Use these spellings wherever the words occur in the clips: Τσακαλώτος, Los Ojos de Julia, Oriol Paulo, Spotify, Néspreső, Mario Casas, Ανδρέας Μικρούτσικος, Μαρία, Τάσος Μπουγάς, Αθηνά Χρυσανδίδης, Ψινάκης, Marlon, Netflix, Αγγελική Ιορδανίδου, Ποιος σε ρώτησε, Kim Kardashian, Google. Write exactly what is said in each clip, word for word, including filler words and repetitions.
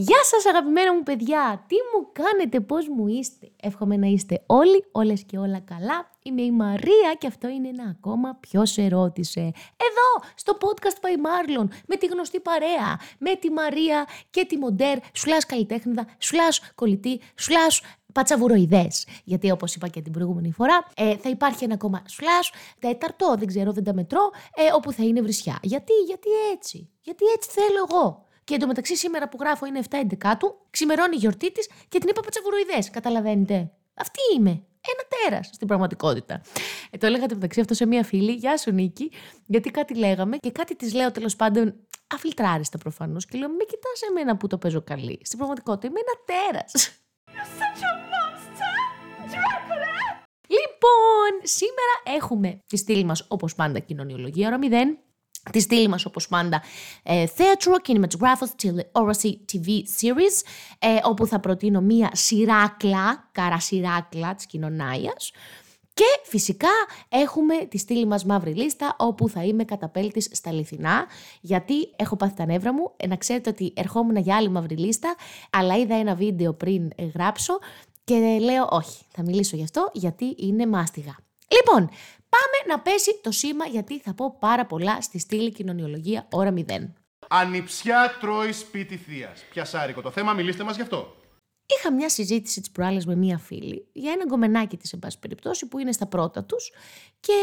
Γεια σας αγαπημένα μου παιδιά, τι μου κάνετε, πώς μου είστε, εύχομαι να είστε όλοι, όλες και όλα καλά. Είμαι η Μαρία και αυτό είναι ένα ακόμα Ποιος σε ρώτησε. Εδώ στο podcast by Marlon με τη γνωστή παρέα, με τη Μαρία και τη μοντέρ, σλάς καλλιτέχνηδα, σλάς κολλητή, σλάς πατσαβουροειδές. Γιατί όπως είπα και την προηγούμενη φορά, ε, θα υπάρχει ένα ακόμα σλάς τέταρτο, δεν ξέρω, δεν τα μετρώ, ε, όπου θα είναι βρισιά. Γιατί, γιατί έτσι, γιατί έτσι θέλω εγώ. Και εντωμεταξύ σήμερα που γράφω είναι εφτά έντεκα του, ξημερώνει η γιορτή της και την είπα πατσαβουροειδές. Καταλαβαίνετε. Αυτή είμαι. Ένα τέρας στην πραγματικότητα. Ε, το έλεγα εντωμεταξύ αυτό σε μία φίλη. Γεια σου Νίκη. Γιατί κάτι λέγαμε και κάτι της λέω τέλος πάντων αφιλτράριστα προφανώς. Και λέω, μην κοιτάς εμένα που το παίζω καλή. Στην πραγματικότητα είμαι ένα τέρας. You're such a monster, Dracula! Λοιπόν, σήμερα έχουμε τη στήλη μας όπως πάντα κοινωνιολογία ώρα μηδέν. Τη στήλη μας όπως πάντα ε, θέατρο, κινηματογράφος, τηλεόραση, τι βι series, ε, όπου θα προτείνω μία σειράκλα, καρασυράκλα της κοινωνίας. Και φυσικά έχουμε τη στήλη μας μαύρη λίστα, όπου θα είμαι καταπέλτης στα αληθινά, γιατί έχω πάθει τα νεύρα μου. Ε, να ξέρετε ότι ερχόμουν για άλλη μαύρη λίστα, αλλά είδα ένα βίντεο πριν γράψω και λέω όχι, θα μιλήσω γι' αυτό γιατί είναι μάστιγα. Λοιπόν, πάμε να πέσει το σήμα γιατί θα πω πάρα πολλά στη στήλη κοινωνιολογία ώρα μηδέν. Ανιψιά τρώει σπίτι θείας. Πιασάρικο το θέμα, μιλήστε μας γι' αυτό. Είχα μια συζήτηση τις προάλλες με μια φίλη για ένα γκομενάκι της, εν πάση περιπτώσει, που είναι στα πρώτα τους και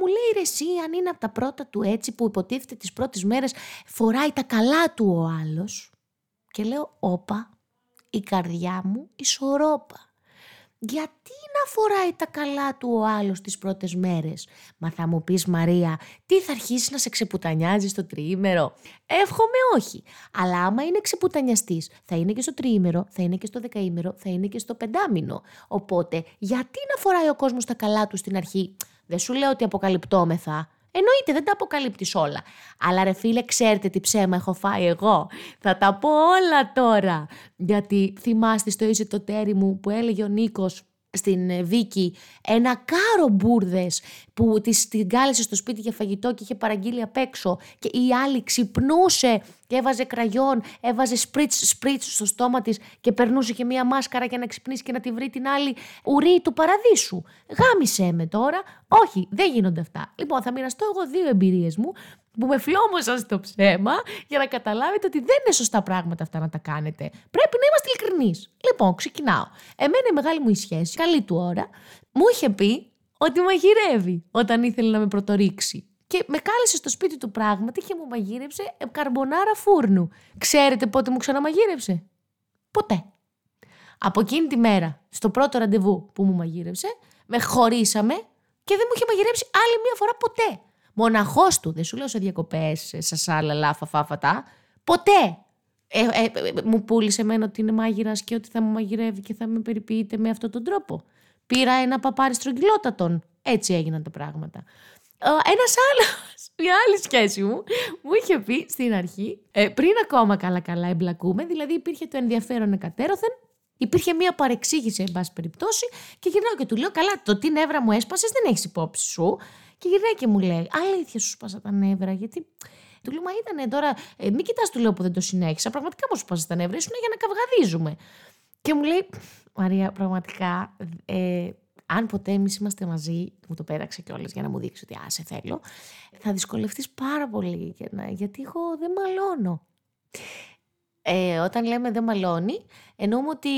μου λέει, ρε εσύ, αν είναι από τα πρώτα του έτσι που υποτίθεται τις πρώτες μέρες φοράει τα καλά του ο άλλος. Και λέω, όπα, η καρδιά μου ισορρόπα. Γιατί να φοράει τα καλά του ο άλλος τις πρώτες μέρες? Μα θα μου πεις Μαρία, τι θα αρχίσει να σε ξεπουτανιάζει στο τριήμερο? Εύχομαι όχι. Αλλά άμα είναι ξεπουτανιαστής, θα είναι και στο τριήμερο, θα είναι και στο δεκαήμερο, θα είναι και στο πεντάμινο. Οπότε, γιατί να φοράει ο κόσμος τα καλά του στην αρχή? Δεν σου λέω ότι αποκαλυπτόμεθα. Εννοείται, δεν τα αποκαλύπτεις όλα. Αλλά ρε φίλε, ξέρετε τι ψέμα έχω φάει εγώ. Θα τα πω όλα τώρα. Γιατί θυμάστε στο Είσαι το τέρι μου που έλεγε ο Νίκος στην Βίκη ένα κάρο μπούρδες που της την κάλεσε στο σπίτι για φαγητό και είχε παραγγείλει απ' έξω και η άλλη ξυπνούσε και έβαζε κραγιόν, έβαζε σπρίτς, σπρίτς στο στόμα της και περνούσε και μία μάσκαρα για να ξυπνήσει και να τη βρει την άλλη ουρή του παραδείσου. Γάμισε με τώρα. Όχι, δεν γίνονται αυτά. Λοιπόν, θα μοιραστώ εγώ δύο εμπειρίες μου που με φλόμωσαν στο ψέμα για να καταλάβετε ότι δεν είναι σωστά πράγματα αυτά να τα κάνετε. Πρέπει να είμαστε ειλικρινείς. Λοιπόν, ξεκινάω. Εμένα η μεγάλη μου η σχέση, καλή του ώρα, μου είχε πει ότι μαγειρεύει όταν ήθελε να με πρωτορίξει. Και με κάλεσε στο σπίτι του πράγματι και μου μαγείρεψε καρμπονάρα φούρνου. Ξέρετε πότε μου ξαναμαγείρεψε? Ποτέ. Από εκείνη τη μέρα, στο πρώτο ραντεβού που μου μαγείρεψε, με χωρίσαμε και δεν μου είχε μαγειρέψει άλλη μία φορά ποτέ. Μοναχός του, δεν σου λέω σε διακοπές, σασάλα, λάφα, φάφατα. Ποτέ. Ε, ε, ε, μου πούλησε εμένα ότι είναι μάγειρας και ότι θα μου μαγειρεύει και θα με περιποιείται με αυτόν τον τρόπο. Πήρα ένα παπάρι στρογγυλότατον. Έτσι έγιναν τα πράγματα. Ε, ένας άλλος, μια άλλη σχέση μου, μου είχε πει στην αρχή, ε, πριν ακόμα καλά-καλά εμπλακούμε, δηλαδή υπήρχε το ενδιαφέρον εκατέρωθεν, υπήρχε μια παρεξήγηση, εν πάση περιπτώσει, και γυρνάω και του λέω, καλά, το τι νεύρα μου έσπασες δεν έχεις υπόψη σου. Και γυρνάει και μου λέει, αλήθεια σου σπάσα τα νεύρα, γιατί. Του λέω, μα ήτανε τώρα, ε, μην κοιτάς, του λέω, που δεν το συνέχισα. Πραγματικά μου σπάσα τα νεύρα, ήσουν για να καυγαδίζουμε. Και μου λέει, Μαρία, πραγματικά, ε, αν ποτέ εμείς είμαστε μαζί, μου το πέραξε κιόλας για να μου δείξει ότι, α, σε θέλω, θα δυσκολευτείς πάρα πολύ, για να, γιατί εγώ δεν μαλώνω. Ε, όταν λέμε δεν μαλώνει, εννοούμε ότι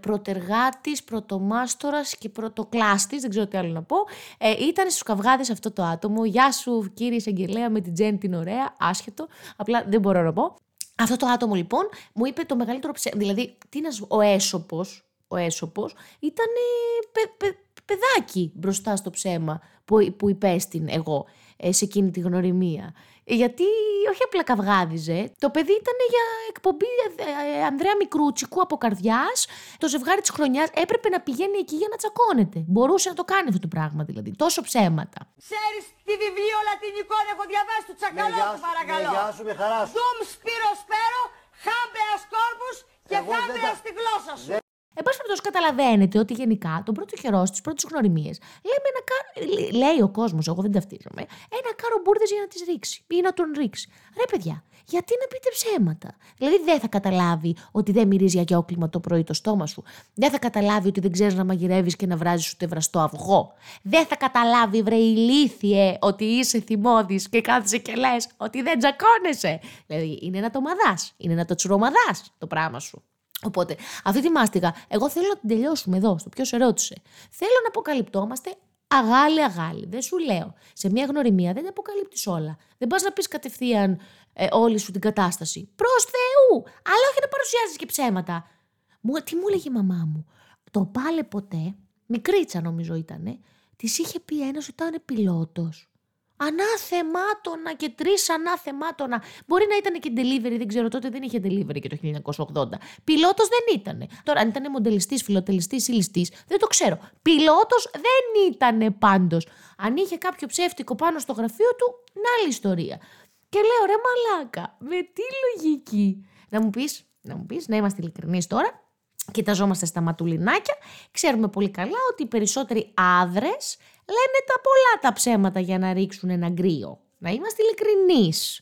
πρωτεργάτης, πρωτομάστορας και πρωτοκλάστης, δεν ξέρω τι άλλο να πω, ε, ήταν στους καυγάδες αυτό το άτομο. Γεια σου κύριε εισαγγελέα με την Τζέν την ωραία, άσχετο, απλά δεν μπορώ να πω. Αυτό το άτομο λοιπόν μου είπε το μεγαλύτερο ψέμα, δηλαδή τι ένας, ο έσωπος, ο έσωπος ήταν πε, πε, παιδάκι μπροστά στο ψέμα που, που υπέστην εγώ σε εκείνη τη γνωριμία. Γιατί όχι απλά καυγάδιζε, το παιδί ήταν για εκπομπή Ανδρέα Μικρούτσικου από καρδιάς, το ζευγάρι της χρονιάς, έπρεπε να πηγαίνει εκεί για να τσακώνεται. Μπορούσε να το κάνει αυτό το πράγμα δηλαδή, τόσο ψέματα. Ξέρεις τι βιβλίο λατινικό έχω διαβάσει του Τσακαλώτου, παρακαλώ? Ναι, γεια σου, με χαρά σου. Δουμ σπύρο σπέρο, χάμπεας κόρπους και χάμπεας τα... στη γλώσσα σου. Δεν... Εν πάση περιπτώσει, καταλαβαίνετε ότι γενικά τον πρώτο καιρό, στις πρώτες γνωριμίες, λέμε ένα κα... λέει ο κόσμος, εγώ δεν ταυτίζομαι, ένα κάρο μπούρδες για να τις ρίξει ή να τον ρίξει. Ρε παιδιά, γιατί να πείτε ψέματα? Δηλαδή, δεν θα καταλάβει ότι δεν μυρίζει αγιόκλιμα το πρωί το στόμα σου. Δεν θα καταλάβει ότι δεν ξέρεις να μαγειρεύεις και να βράζεις ούτε βραστό αυγό. Δεν θα καταλάβει, βρε ηλίθιε, ότι είσαι θυμώδης και κάθεσαι και λες ότι δεν τζακώνεσαι. Δηλαδή, είναι να το μαδάς, είναι να το τσουρομαδάς το πράγμα σου. Οπότε, αυτή τη μάστιγα, εγώ θέλω να την τελειώσουμε εδώ, στο ποιος σε ρώτησε. Θέλω να αποκαλυπτόμαστε αγάλι-αγάλι. Δεν σου λέω. Σε μια γνωριμία δεν αποκαλύπτεις όλα. Δεν πας να πεις κατευθείαν ε, όλη σου την κατάσταση. Προς Θεού! Αλλά όχι να παρουσιάζεις και ψέματα. Μου, τι μου έλεγε η μαμά μου? Το πάλε ποτέ, μικρίτσα νομίζω ήτανε, της είχε πει ένας ότι ήταν πιλότος. Ανάθεμάτονα και τρεις ανάθεμάτονα. Μπορεί να ήταν και delivery, δεν ξέρω, τότε δεν είχε delivery και το χίλια εννιακόσια ογδόντα. Πιλότος δεν ήτανε. Τώρα, αν ήτανε μοντελιστής, φιλοτελιστής ή ληστής, δεν το ξέρω. Πιλότος δεν ήτανε πάντως. Αν είχε κάποιο ψεύτικο πάνω στο γραφείο του, είναι άλλη ιστορία. Και λέω, ρε μαλάκα, με τι λογική? Να μου πεις, να μου πεις, να είμαστε ειλικρινείς τώρα. Κοιταζόμαστε στα ματουλινάκια. Ξέρουμε πολύ καλά ότι οι περισσότεροι άνδρες λένε τα πολλά τα ψέματα για να ρίξουν ένα γκρίο. Να είμαστε ειλικρινείς.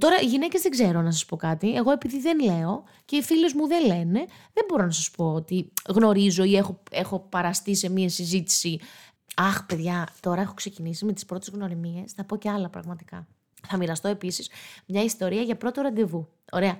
Τώρα, οι γυναίκες δεν ξέρω να σας πω κάτι. Εγώ επειδή δεν λέω και οι φίλες μου δεν λένε, δεν μπορώ να σας πω ότι γνωρίζω ή έχω, έχω παραστεί σε μία συζήτηση. Αχ, παιδιά, τώρα έχω ξεκινήσει με τις πρώτες γνωριμίες. Θα πω και άλλα πραγματικά. Θα μοιραστώ επίσης μια ιστορία για πρώτο ραντεβού. Ωραία.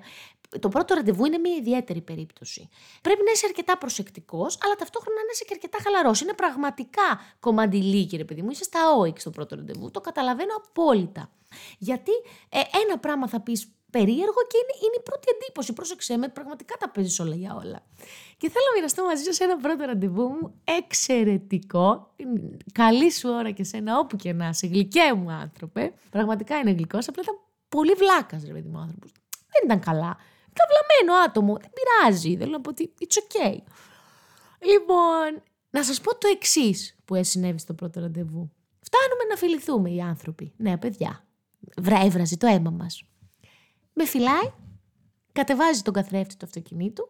Το πρώτο ραντεβού είναι μια ιδιαίτερη περίπτωση. Πρέπει να είσαι αρκετά προσεκτικός, αλλά ταυτόχρονα να είσαι και αρκετά χαλαρός. Είναι πραγματικά κομμαντιλή, κύριε παιδί μου. Είσαι στα όικ στο πρώτο ραντεβού. Το καταλαβαίνω απόλυτα. Γιατί ε, ένα πράγμα θα πεις περίεργο και είναι, είναι η πρώτη εντύπωση. Πρόσεξέ με, πραγματικά τα παίζεις όλα για όλα. Και θέλω να μοιραστώ μαζί σας ένα πρώτο ραντεβού μου εξαιρετικό. Καλή σου ώρα και σένα, όπου και να είσαι, γλυκέ μου άνθρωπε. Πραγματικά είναι γλυκός, απλά ήταν πολύ βλάκας, ρε παιδί μου, άνθρωπος. Δεν ήταν καλά. Ήταν βλαμμένο άτομο. Δεν πειράζει. Θέλω να πω ότι it's okay. Λοιπόν, να σας πω το εξής που συνέβη στο πρώτο ραντεβού. Φτάνουμε να φιληθούμε οι άνθρωποι. Ναι, παιδιά. Έβραζε το αίμα μας. Με φιλάει, κατεβάζει τον καθρέφτη του αυτοκινήτου,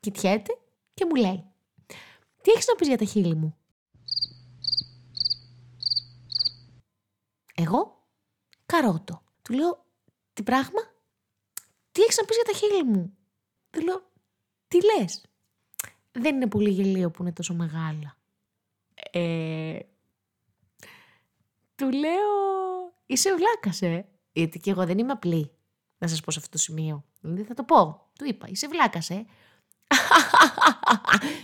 κοιτιέται και μου λέει: τι έχεις να πεις για τα χείλη μου? Εγώ, καρότο. Του λέω: τι πράγμα? Τι έχεις να πεις για τα χείλη μου? Του λέω, τι λες? Δεν είναι πολύ γελίο που είναι τόσο μεγάλα. Ε, του λέω, είσαι βλάκας, ε. Γιατί και εγώ δεν είμαι απλή. Να σας πω σε αυτό το σημείο. Δεν θα το πω. Του είπα, είσαι βλάκας, ε.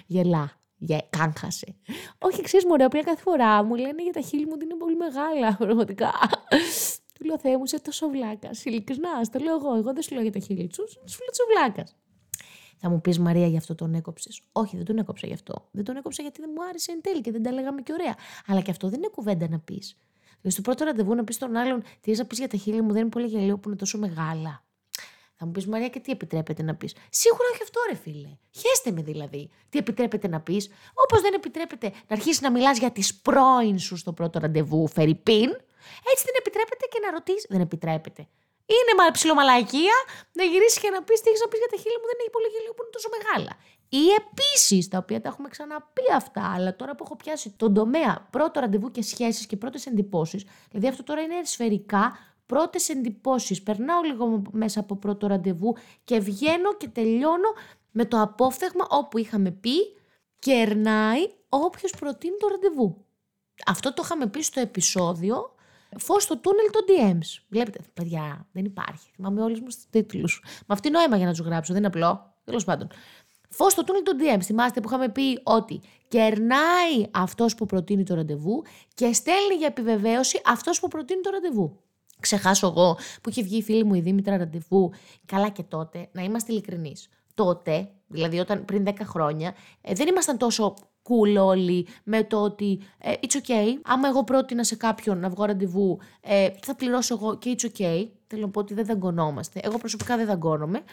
Γελά. Για κάνχασε. Όχι, ξέρεις, μωρέ, απλά κάθε φορά μου λένε για τα χείλη μου ότι είναι πολύ μεγάλα. Πραγματικά. Του λέω, Θεέ μου, είσαι τόσο βλάκας. Ειλικρινά, το λέω εγώ. Εγώ δεν σου λέω για τα χείλη σου, σου λέω τόσο βλάκας. Θα μου πεις, Μαρία, γι' αυτό τον έκοψες? Όχι, δεν τον έκοψα γι' αυτό. Δεν τον έκοψα γιατί δεν μου άρεσε εν τέλει και δεν τα λέγαμε και ωραία. Αλλά και αυτό δεν είναι κουβέντα να πεις. Και στο πρώτο ραντεβού να πεις στον άλλον, τι να πεις για τα χείλη μου, δεν είναι πολύ γελίο που είναι τόσο μεγάλα. Θα μου πεις, Μαρία, και τι επιτρέπεται να πεις? Σίγουρα όχι αυτό, ρε φίλε. Χέστε με δηλαδή. Τι επιτρέπεται να πεις? Όπως δεν επιτρέπεται να αρχίσεις να μιλάς για τις πρώην σου στο πρώτο ραντεβού, φερρυπίν. Έτσι δεν επιτρέπεται και να ρωτήσει. Δεν επιτρέπεται. Είναι ψιλομαλακία να γυρίσει και να πει τι έχει να πει για τα χείλη μου, δεν έχει πολύ γελίο που είναι τόσο μεγάλα. Ή επίσης, τα οποία τα έχουμε ξαναπεί αυτά, αλλά τώρα που έχω πιάσει τον τομέα πρώτο ραντεβού και σχέσεις και πρώτες εντυπώσεις, δηλαδή αυτό τώρα είναι σφαιρικά πρώτες εντυπώσεις. Περνάω λίγο μέσα από πρώτο ραντεβού και βγαίνω και τελειώνω με το απόφθεγμα όπου είχαμε πει κερνάει όποιος προτείνει το ραντεβού. Αυτό το είχαμε πει στο επεισόδιο «Φως στο τούνελ των ντι εμς». Βλέπετε, παιδιά, δεν υπάρχει. Θυμάμαι όλους μου στους τίτλους. Μα αυτήν νόημα για να τους γράψω, δεν είναι απλό. Τέλος πάντων. «Φως στο τούνελ των ντι εμς». Θυμάστε που είχαμε πει ότι κερνάει αυτός που προτείνει το ραντεβού και στέλνει για επιβεβαίωση αυτός που προτείνει το ραντεβού. Ξεχάσω εγώ που είχε βγει η φίλη μου η Δήμητρα ραντεβού. Καλά και τότε, να είμαστε ειλικρινείς. Τότε, δηλαδή όταν, πριν δέκα χρόνια, δεν ήμασταν τόσο cool όλοι με το ότι ε, it's okay. Άμα εγώ πρότεινα σε κάποιον να βγω ραντεβού, ε, θα πληρώσω εγώ και it's okay. Θέλω να πω ότι δεν δαγκωνόμαστε. Εγώ προσωπικά δεν δαγκώνομαι.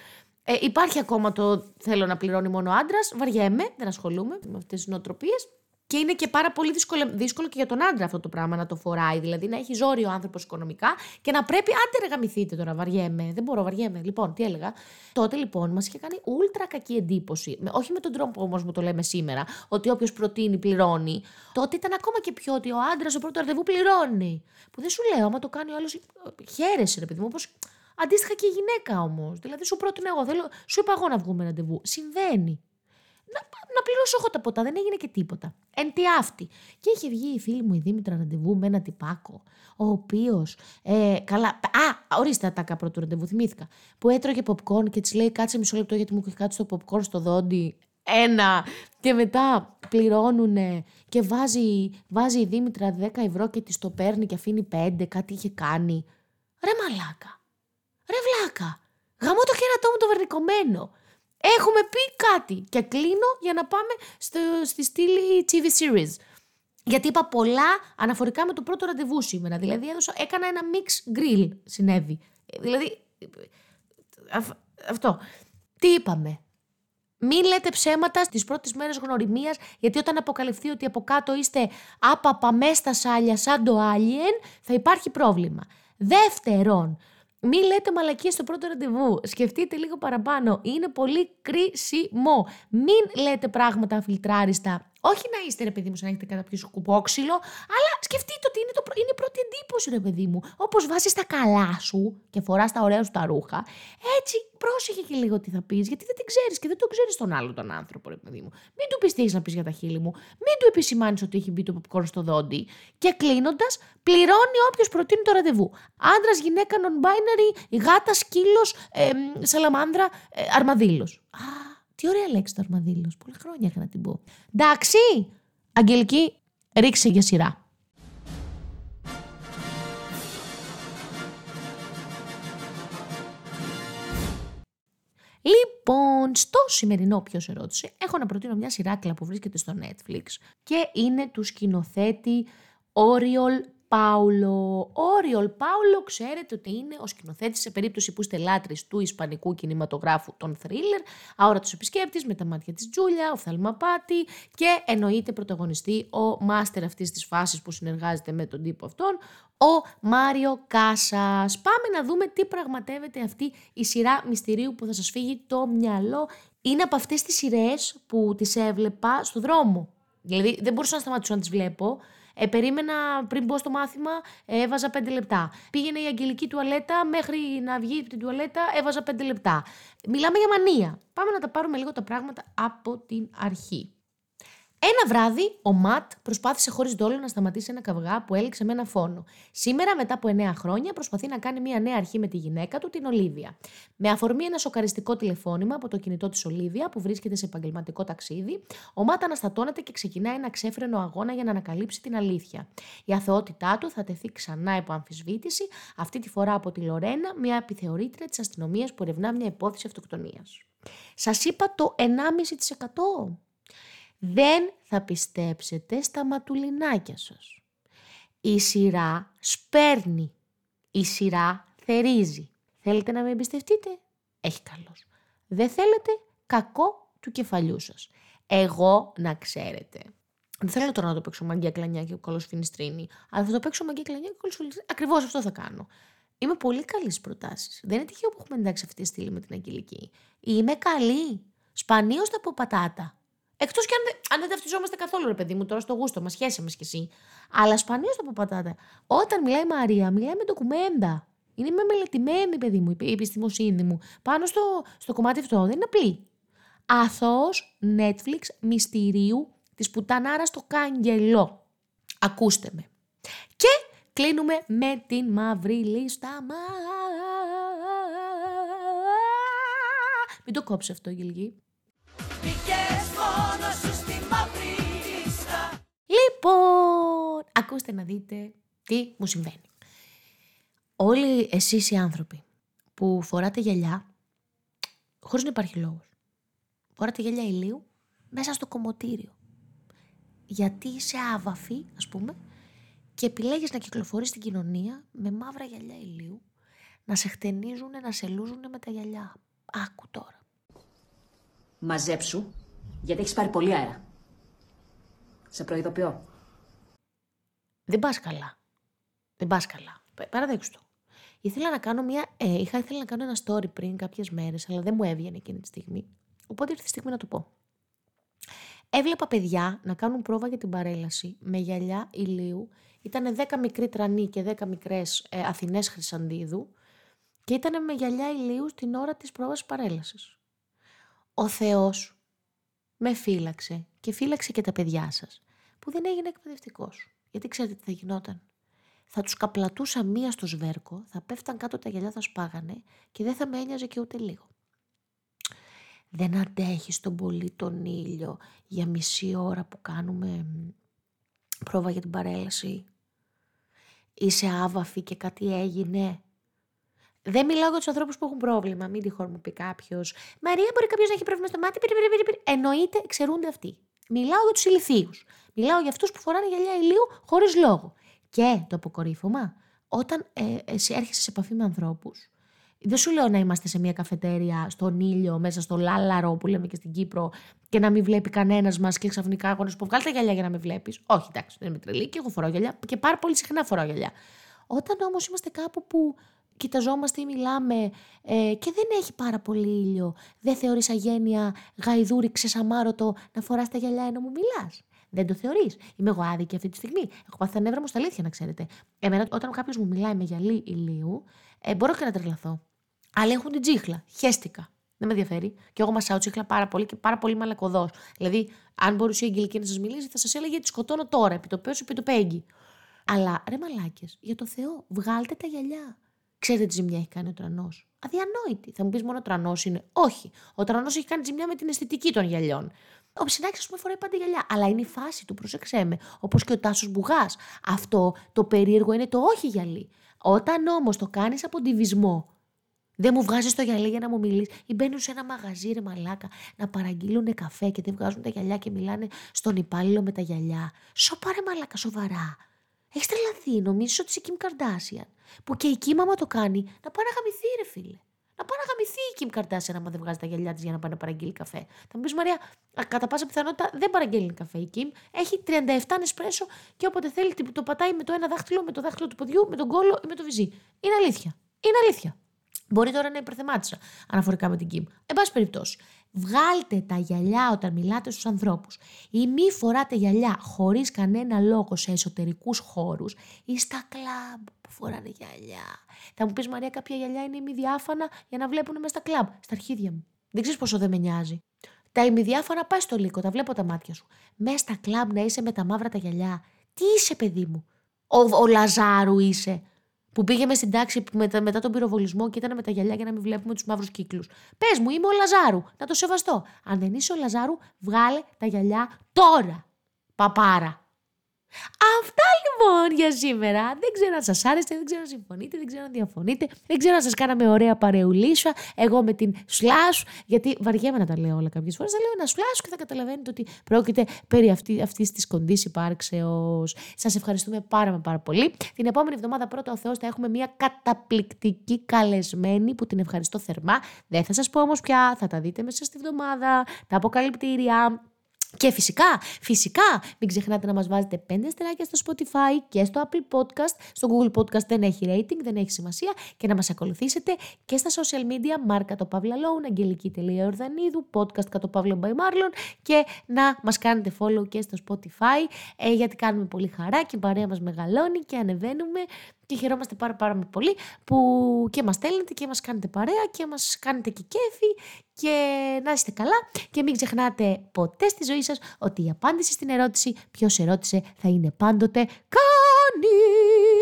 Ε, υπάρχει ακόμα το θέλω να πληρώνει μόνο ο άντρας. Βαριέμαι, δεν ασχολούμαι με αυτές τις νοοτροπίες. Και είναι και πάρα πολύ δύσκολο, δύσκολο και για τον άντρα αυτό το πράγμα να το φοράει. Δηλαδή να έχει ζόρι ο άνθρωπος οικονομικά και να πρέπει. Άντε ρε γαμηθείτε τώρα, βαριέμαι. Δεν μπορώ, βαριέμαι. Λοιπόν, τι έλεγα. Τότε λοιπόν μας είχε κάνει ούλτρα κακή εντύπωση. Με, όχι με τον τρόπο όμως που το λέμε σήμερα, ότι όποιος προτείνει πληρώνει. Τότε ήταν ακόμα και πιο ότι ο άντρας στο πρώτο ραντεβού πληρώνει. Που δεν σου λέω, άμα το κάνει ο άλλος. Χαίρεσαι, ρε παιδί μου, όπως αντίστοιχα και η γυναίκα όμως. Δηλαδή σου πρότεινα εγώ, θέλω, σου είπα εγώ να βγούμε ραντεβού. Συμβαίνει. Να, να πληρώσω εγώ τα ποτά, δεν έγινε και τίποτα. Εν τι αυτή. Και είχε βγει η φίλη μου η Δήμητρα ραντεβού με ένα τυπάκο, ο οποίος. Ε, καλά. Α, ορίστε τα κάπου του ραντεβού, θυμήθηκα. Που έτρωγε popcorn και της λέει: κάτσε μισό λεπτό, γιατί μου έχει κάτσει το popcorn στο δόντι. Ένα. Και μετά πληρώνουνε και βάζει, βάζει η Δήμητρα δέκα ευρώ και της το παίρνει και αφήνει πέντε. Κάτι είχε κάνει. Ρε μαλάκα. Ρε βλάκα. Γαμώ το κέρατό μου το βερνικωμένο. Έχουμε πει κάτι και κλείνω για να πάμε στο, στη στήλη τι βι series. Γιατί είπα πολλά αναφορικά με το πρώτο ραντεβού σήμερα. Δηλαδή έδωσα, έκανα ένα mix grill, συνέβη. Δηλαδή, αυ, αυτό. Τι είπαμε. Μην λέτε ψέματα στις πρώτες μέρες γνωριμίας, γιατί όταν αποκαλυφθεί ότι από κάτω είστε άπαπα μέσα στα σάλια σαν το alien, θα υπάρχει πρόβλημα. Δεύτερον, μην λέτε μαλακίες στο πρώτο ραντεβού. Σκεφτείτε λίγο παραπάνω. Είναι πολύ κρίσιμο. Μην λέτε πράγματα αφιλτράριστα. Όχι να είστε, ρε παιδί μου, σαν να έχετε καταπιεί κουπόξυλο, αλλά σκεφτείτε ότι είναι, το, είναι η πρώτη εντύπωση, ρε παιδί μου. Όπως βάζεις τα καλά σου και φοράς τα ωραία σου τα ρούχα, έτσι πρόσεχε και λίγο τι θα πεις, γιατί δεν την ξέρεις και δεν το ξέρεις τον άλλο τον άνθρωπο, ρε παιδί μου. Μην του πεις τι έχεις να πεις για τα χείλη μου, μην του επισημάνεις ότι έχει μπει το popcorn στο δόντι. Και κλείνοντας, πληρώνει όποιος προτείνει το ραντεβού. Άντρας, γυναίκα, non-binary, γάτα, σκύλος, ε, σαλαμάνδρα, ε, αρμαδίλος. Α. Τι ωραία λέξη το αρμαδίλος. Πολλά χρόνια είχα να την πω. Εντάξει, Αγγελική, ρίξε για σειρά. Λοιπόν, στο σημερινό Ποιος σε ρώτησε, έχω να προτείνω μια σειράκλα που βρίσκεται στο Netflix και είναι του σκηνοθέτη Oriol Paulo. Oriol Paulo ξέρετε ότι είναι ο σκηνοθέτης, σε περίπτωση που είστε λάτρης του ισπανικού κινηματογράφου, των thriller, Αόρατος επισκέπτης, Με τα μάτια της Τζούλια, Οφθαλμαπάτη, και εννοείται πρωταγωνιστή ο μάστερ αυτής της φάσης που συνεργάζεται με τον τύπο αυτόν, ο Μάριο Κάσας. Πάμε να δούμε τι πραγματεύεται αυτή η σειρά μυστηρίου που θα σας φύγει το μυαλό. Είναι από αυτές τις σειρές που τις έβλεπα στο δρόμο. Δηλαδή δεν μπορούσα να σταματήσω να τις βλέπω. Ε, περίμενα πριν μπω στο μάθημα, έβαζα πέντε λεπτά. Πήγαινε η αγγελική τουαλέτα, μέχρι να βγει από την τουαλέτα, έβαζα πέντε λεπτά. Μιλάμε για μανία. Πάμε να τα πάρουμε λίγο τα πράγματα από την αρχή. Ένα βράδυ, ο Ματ προσπάθησε χωρίς δόλο να σταματήσει ένα καυγά που έληξε με ένα φόνο. Σήμερα, μετά από εννέα χρόνια, προσπαθεί να κάνει μια νέα αρχή με τη γυναίκα του, την Ολίβια. Με αφορμή ένα σοκαριστικό τηλεφώνημα από το κινητό της Ολίβια, που βρίσκεται σε επαγγελματικό ταξίδι, ο Ματ αναστατώνεται και ξεκινάει ένα ξέφρενο αγώνα για να ανακαλύψει την αλήθεια. Η αθωότητά του θα τεθεί ξανά υπό αμφισβήτηση, αυτή τη φορά από τη Λορένα, μια επιθεωρήτρια της αστυνομίας που ερευνά μια υπόθεση αυτοκτονίας. Σας είπα το ενάμιση τοις εκατό. Δεν θα πιστέψετε στα ματουλινάκια σας. Η σειρά σπέρνει. Η σειρά θερίζει. Θέλετε να με εμπιστευτείτε? Έχει καλός. Δεν θέλετε? Κακό του κεφαλιού σας. Εγώ να ξέρετε. Δεν θέλω τώρα να το παίξω μαγκία κλανιά και κολοσφινιστρίνη, αλλά θα το παίξω μαγκία κλανιά και κολοσφινιστρίνη. Ακριβώς αυτό θα κάνω. Είμαι πολύ καλή στις προτάσεις. Δεν είναι τυχαίο που έχουμε εντάξει αυτή τη στήλη με την Αγγελική. Είμαι καλή. Σπανίως τα πω πατάτα. Εκτός και αν, δε, αν δεν ταυτιζόμαστε καθόλου, ρε παιδί μου, τώρα στο γούστο μας, σχέση μας κι εσύ. Αλλά σπανίως τα πω πατάτα. Όταν μιλάει η Μαρία, μιλάει με ντοκουμέντα. Είναι με μελετημένη, παιδί μου, η επιστημοσύνη μου. Πάνω στο, στο κομμάτι αυτό δεν είναι απλή. Αθώος Netflix μυστηρίου της πουτανάρας στο κάγκελό. Ακούστε με. Και κλείνουμε με την μαύρη λίστα. Μην το κόψει αυτό, Γελγή. Λοιπόν, ακούστε να δείτε τι μου συμβαίνει. Όλοι εσείς οι άνθρωποι που φοράτε γυαλιά, χωρίς να υπάρχει λόγος, φοράτε γυαλιά ηλίου μέσα στο κομμωτήριο. Γιατί είσαι άβαφη, ας πούμε, και επιλέγεις να κυκλοφορείς στην κοινωνία με μαύρα γυαλιά ηλίου, να σε χτενίζουν, να σε λούζουν με τα γυαλιά. Άκου τώρα. Μαζέψου, γιατί έχεις πάρει πολύ αέρα. Σε προειδοποιώ. Δεν πας καλά. Δεν πας καλά. Παραδείξου το. Ήθελα να κάνω μια... Ε, είχα ήθελα να κάνω ένα story πριν κάποιες μέρες, αλλά δεν μου έβγαινε εκείνη τη στιγμή. Οπότε ήρθε η στιγμή να το πω. Έβλεπα παιδιά να κάνουν πρόβα για την παρέλαση με γυαλιά ηλίου. Ήτανε δέκα μικροί τρανοί και δέκα μικρές ε, Αθηνές Χρυσανδίδου και ήτανε με γυαλιά ηλίου στην ώρα της πρόβας παρέλασης. Ο Θεός με φύλαξε και φύλαξε και τα παιδιά σας που δεν έγινε εκπαιδευτικός. Γιατί ξέρετε τι θα γινόταν. Θα τους καπλατούσα μία στο σβέρκο, θα πέφταν κάτω τα γυαλιά, θα σπάγανε και δεν θα με ένοιαζε και ούτε λίγο. Δεν αντέχεις τον πολύ τον ήλιο για μισή ώρα που κάνουμε πρόβα για την παρέλαση. Είσαι άβαφη και κάτι έγινε. Δεν μιλάω για τους ανθρώπους που έχουν πρόβλημα. Μην τυχόν μου πει κάποιος. Μαρία, μπορεί κάποιος να έχει πρόβλημα στο μάτι. Πυρ, πυρ, πυρ, πυρ. Εννοείται, ξερούνται αυτοί. Μιλάω για τους ηλιθίους. Μιλάω για αυτούς που φοράνε γυαλιά ηλίου χωρίς λόγο. Και το αποκορύφωμα, όταν ε, εσύ έρχεσαι σε επαφή με ανθρώπους. Δεν σου λέω να είμαστε σε μια καφετέρια, στον ήλιο, μέσα στο λάλαρο που λέμε και στην Κύπρο και να μην βλέπει κανένας μας και ξαφνικά αγώνες που βγάλει τα γυαλιά για να με βλέπεις. Όχι, εντάξει, δεν είμαι τρελή και εγώ φοράω γυαλιά και πάρα πολύ συχνά φοράω γυαλιά. Όταν όμως είμαστε κάπου που κοιταζόμαστε ή μιλάμε ε, και δεν έχει πάρα πολύ ήλιο, δεν θεωρείς αγένεια, γαϊδούρι, ξεσαμάρωτο να φοράς τα γυαλιά ενώ μου μιλάς. Δεν το θεωρείς. Είμαι εγώ άδικη αυτή τη στιγμή. Έχω πάθει τα νεύρα μου στα αλήθεια, να ξέρετε. Εμένα, όταν κάποιος μου μιλάει με γυαλί ηλίου, ε, μπορώ και να τρελαθώ. Αλλά έχουν την τσίχλα. Χέστηκα. Δεν με ενδιαφέρει. Και εγώ μασάω τσίχλα πάρα πολύ και πάρα πολύ μαλακωδός. Δηλαδή, αν μπορούσε η Αγγελική να σας μιλήσει, θα σας έλεγε τη σκοτώνω τώρα, επί το πέος, επί το πέγγι. Αλλά ρε μαλάκες, για το Θεό, βγάλτε τα γυαλιά. Ξέρετε τι ζημιά έχει κάνει ο τρανός. Αδιανόητη. Θα μου πεις μόνο ο τρανός είναι. Όχι. Ο τρανός έχει κάνει ζημιά με την αισθητική των γυαλιών. Ο Ψινάκης, ας πούμε, φοράει πάντα γυαλιά. Αλλά είναι η φάση του, προσεξέ με. Όπως και ο Τάσος Μπουγάς. Αυτό το περίεργο είναι το όχι γυαλί. Όταν όμως το κάνεις από ντιβισμό, δεν μου βγάζεις το γυαλί για να μου μιλήσεις, ή μπαίνουν σε ένα μαγαζί, ρε μαλάκα, να παραγγείλουν καφέ και δεν βγάζουν τα γυαλιά και μιλάνε στον υπάλληλο με τα γυαλιά. Σοπάρε μαλάκα, σοβαρά. Έχεις τρελαθεί, νομίζεις ότι είσαι Kim Kardashian. Που και η Kim, άμα το κάνει, να πάει να γαμηθεί, ρε φίλε. Να πάει να γαμηθεί η Kim Kardashian, άμα δεν βγάζει τα γυαλιά της για να πάει να παραγγείλει καφέ. Θα μου πεις, Μαρία, κατά πάσα πιθανότητα δεν παραγγέλνει καφέ η Kim. Έχει τριάντα επτά Νεσπρέσο και όποτε θέλει το πατάει με το ένα δάχτυλο, με το δάχτυλο του ποδιού, με τον κόλο ή με το βυζί. Είναι αλήθεια. Είναι αλήθεια. Μπορεί τώρα να υπερθεμάτισα αναφορικά με την Kim. Εν πάση περιπτώσει, βγάλτε τα γυαλιά όταν μιλάτε στους ανθρώπους. Ή μη φοράτε γυαλιά χωρίς κανένα λόγο σε εσωτερικούς χώρους ή στα κλαμπ που φοράνε γυαλιά. Θα μου πεις, Μαρία, κάποια γυαλιά είναι ημιδιάφανα για να βλέπουν μέσα στα κλαμπ. Στα αρχίδια μου. Δεν ξέρεις πόσο δεν με νοιάζει. Τα ημιδιάφανα πάει στο λύκο, τα βλέπω τα μάτια σου. Μέσα στα κλαμπ να είσαι με τα μαύρα τα γυαλιά. Τι είσαι, παιδί μου. Ο, ο Λαζάρου είσαι. Που πήγαμε στην τάξη μετά, μετά τον πυροβολισμό και ήταν με τα γυαλιά για να μην βλέπουμε τους μαύρους κύκλους. Πες μου, είμαι ο Λαζάρου, να το σεβαστώ. Αν δεν είσαι ο Λαζάρου, βγάλε τα γυαλιά τώρα, παπάρα. Αυτά λοιπόν για σήμερα. Δεν ξέρω αν σας άρεσε, δεν ξέρω αν συμφωνείτε, δεν ξέρω αν διαφωνείτε, δεν ξέρω αν σας κάναμε ωραία παρεουλίσσα. Εγώ με την σλάσου, γιατί βαριέμαι να τα λέω όλα κάποιες φορές. Θα λέω ένα σλάσου και θα καταλαβαίνετε ότι πρόκειται περί αυτής της κοντής υπάρξεως. Σας ευχαριστούμε πάρα, πάρα πολύ. Την επόμενη εβδομάδα, πρώτα ο Θεός, θα έχουμε μια καταπληκτική καλεσμένη που την ευχαριστώ θερμά. Δεν θα σας πω όμως πια, θα τα δείτε μέσα στη εβδομάδα, τα αποκαλυπτήρια. Και φυσικά, φυσικά, μην ξεχνάτε να μας βάζετε πέντε αστεράκια στο Spotify και στο Apple Podcast. Στο Google Podcast δεν έχει rating, δεν έχει σημασία. Και να μας ακολουθήσετε και στα social media, Μάρκα το Παύλα Λόουν, Αγγελική.Ιορδανίδου, podcast κατ' Παύλα by Marlon. Και να μας κάνετε follow και στο Spotify, ε, γιατί κάνουμε πολύ χαρά και η παρέα μας μεγαλώνει και ανεβαίνουμε. Και χαιρόμαστε πάρα πάρα πολύ που και μας στέλνετε και μας κάνετε παρέα και μας κάνετε και κέφι και να είστε καλά. Και μην ξεχνάτε ποτέ στη ζωή σας ότι η απάντηση στην ερώτηση «Ποιος σε ρώτησε» θα είναι πάντοτε «Κανείς».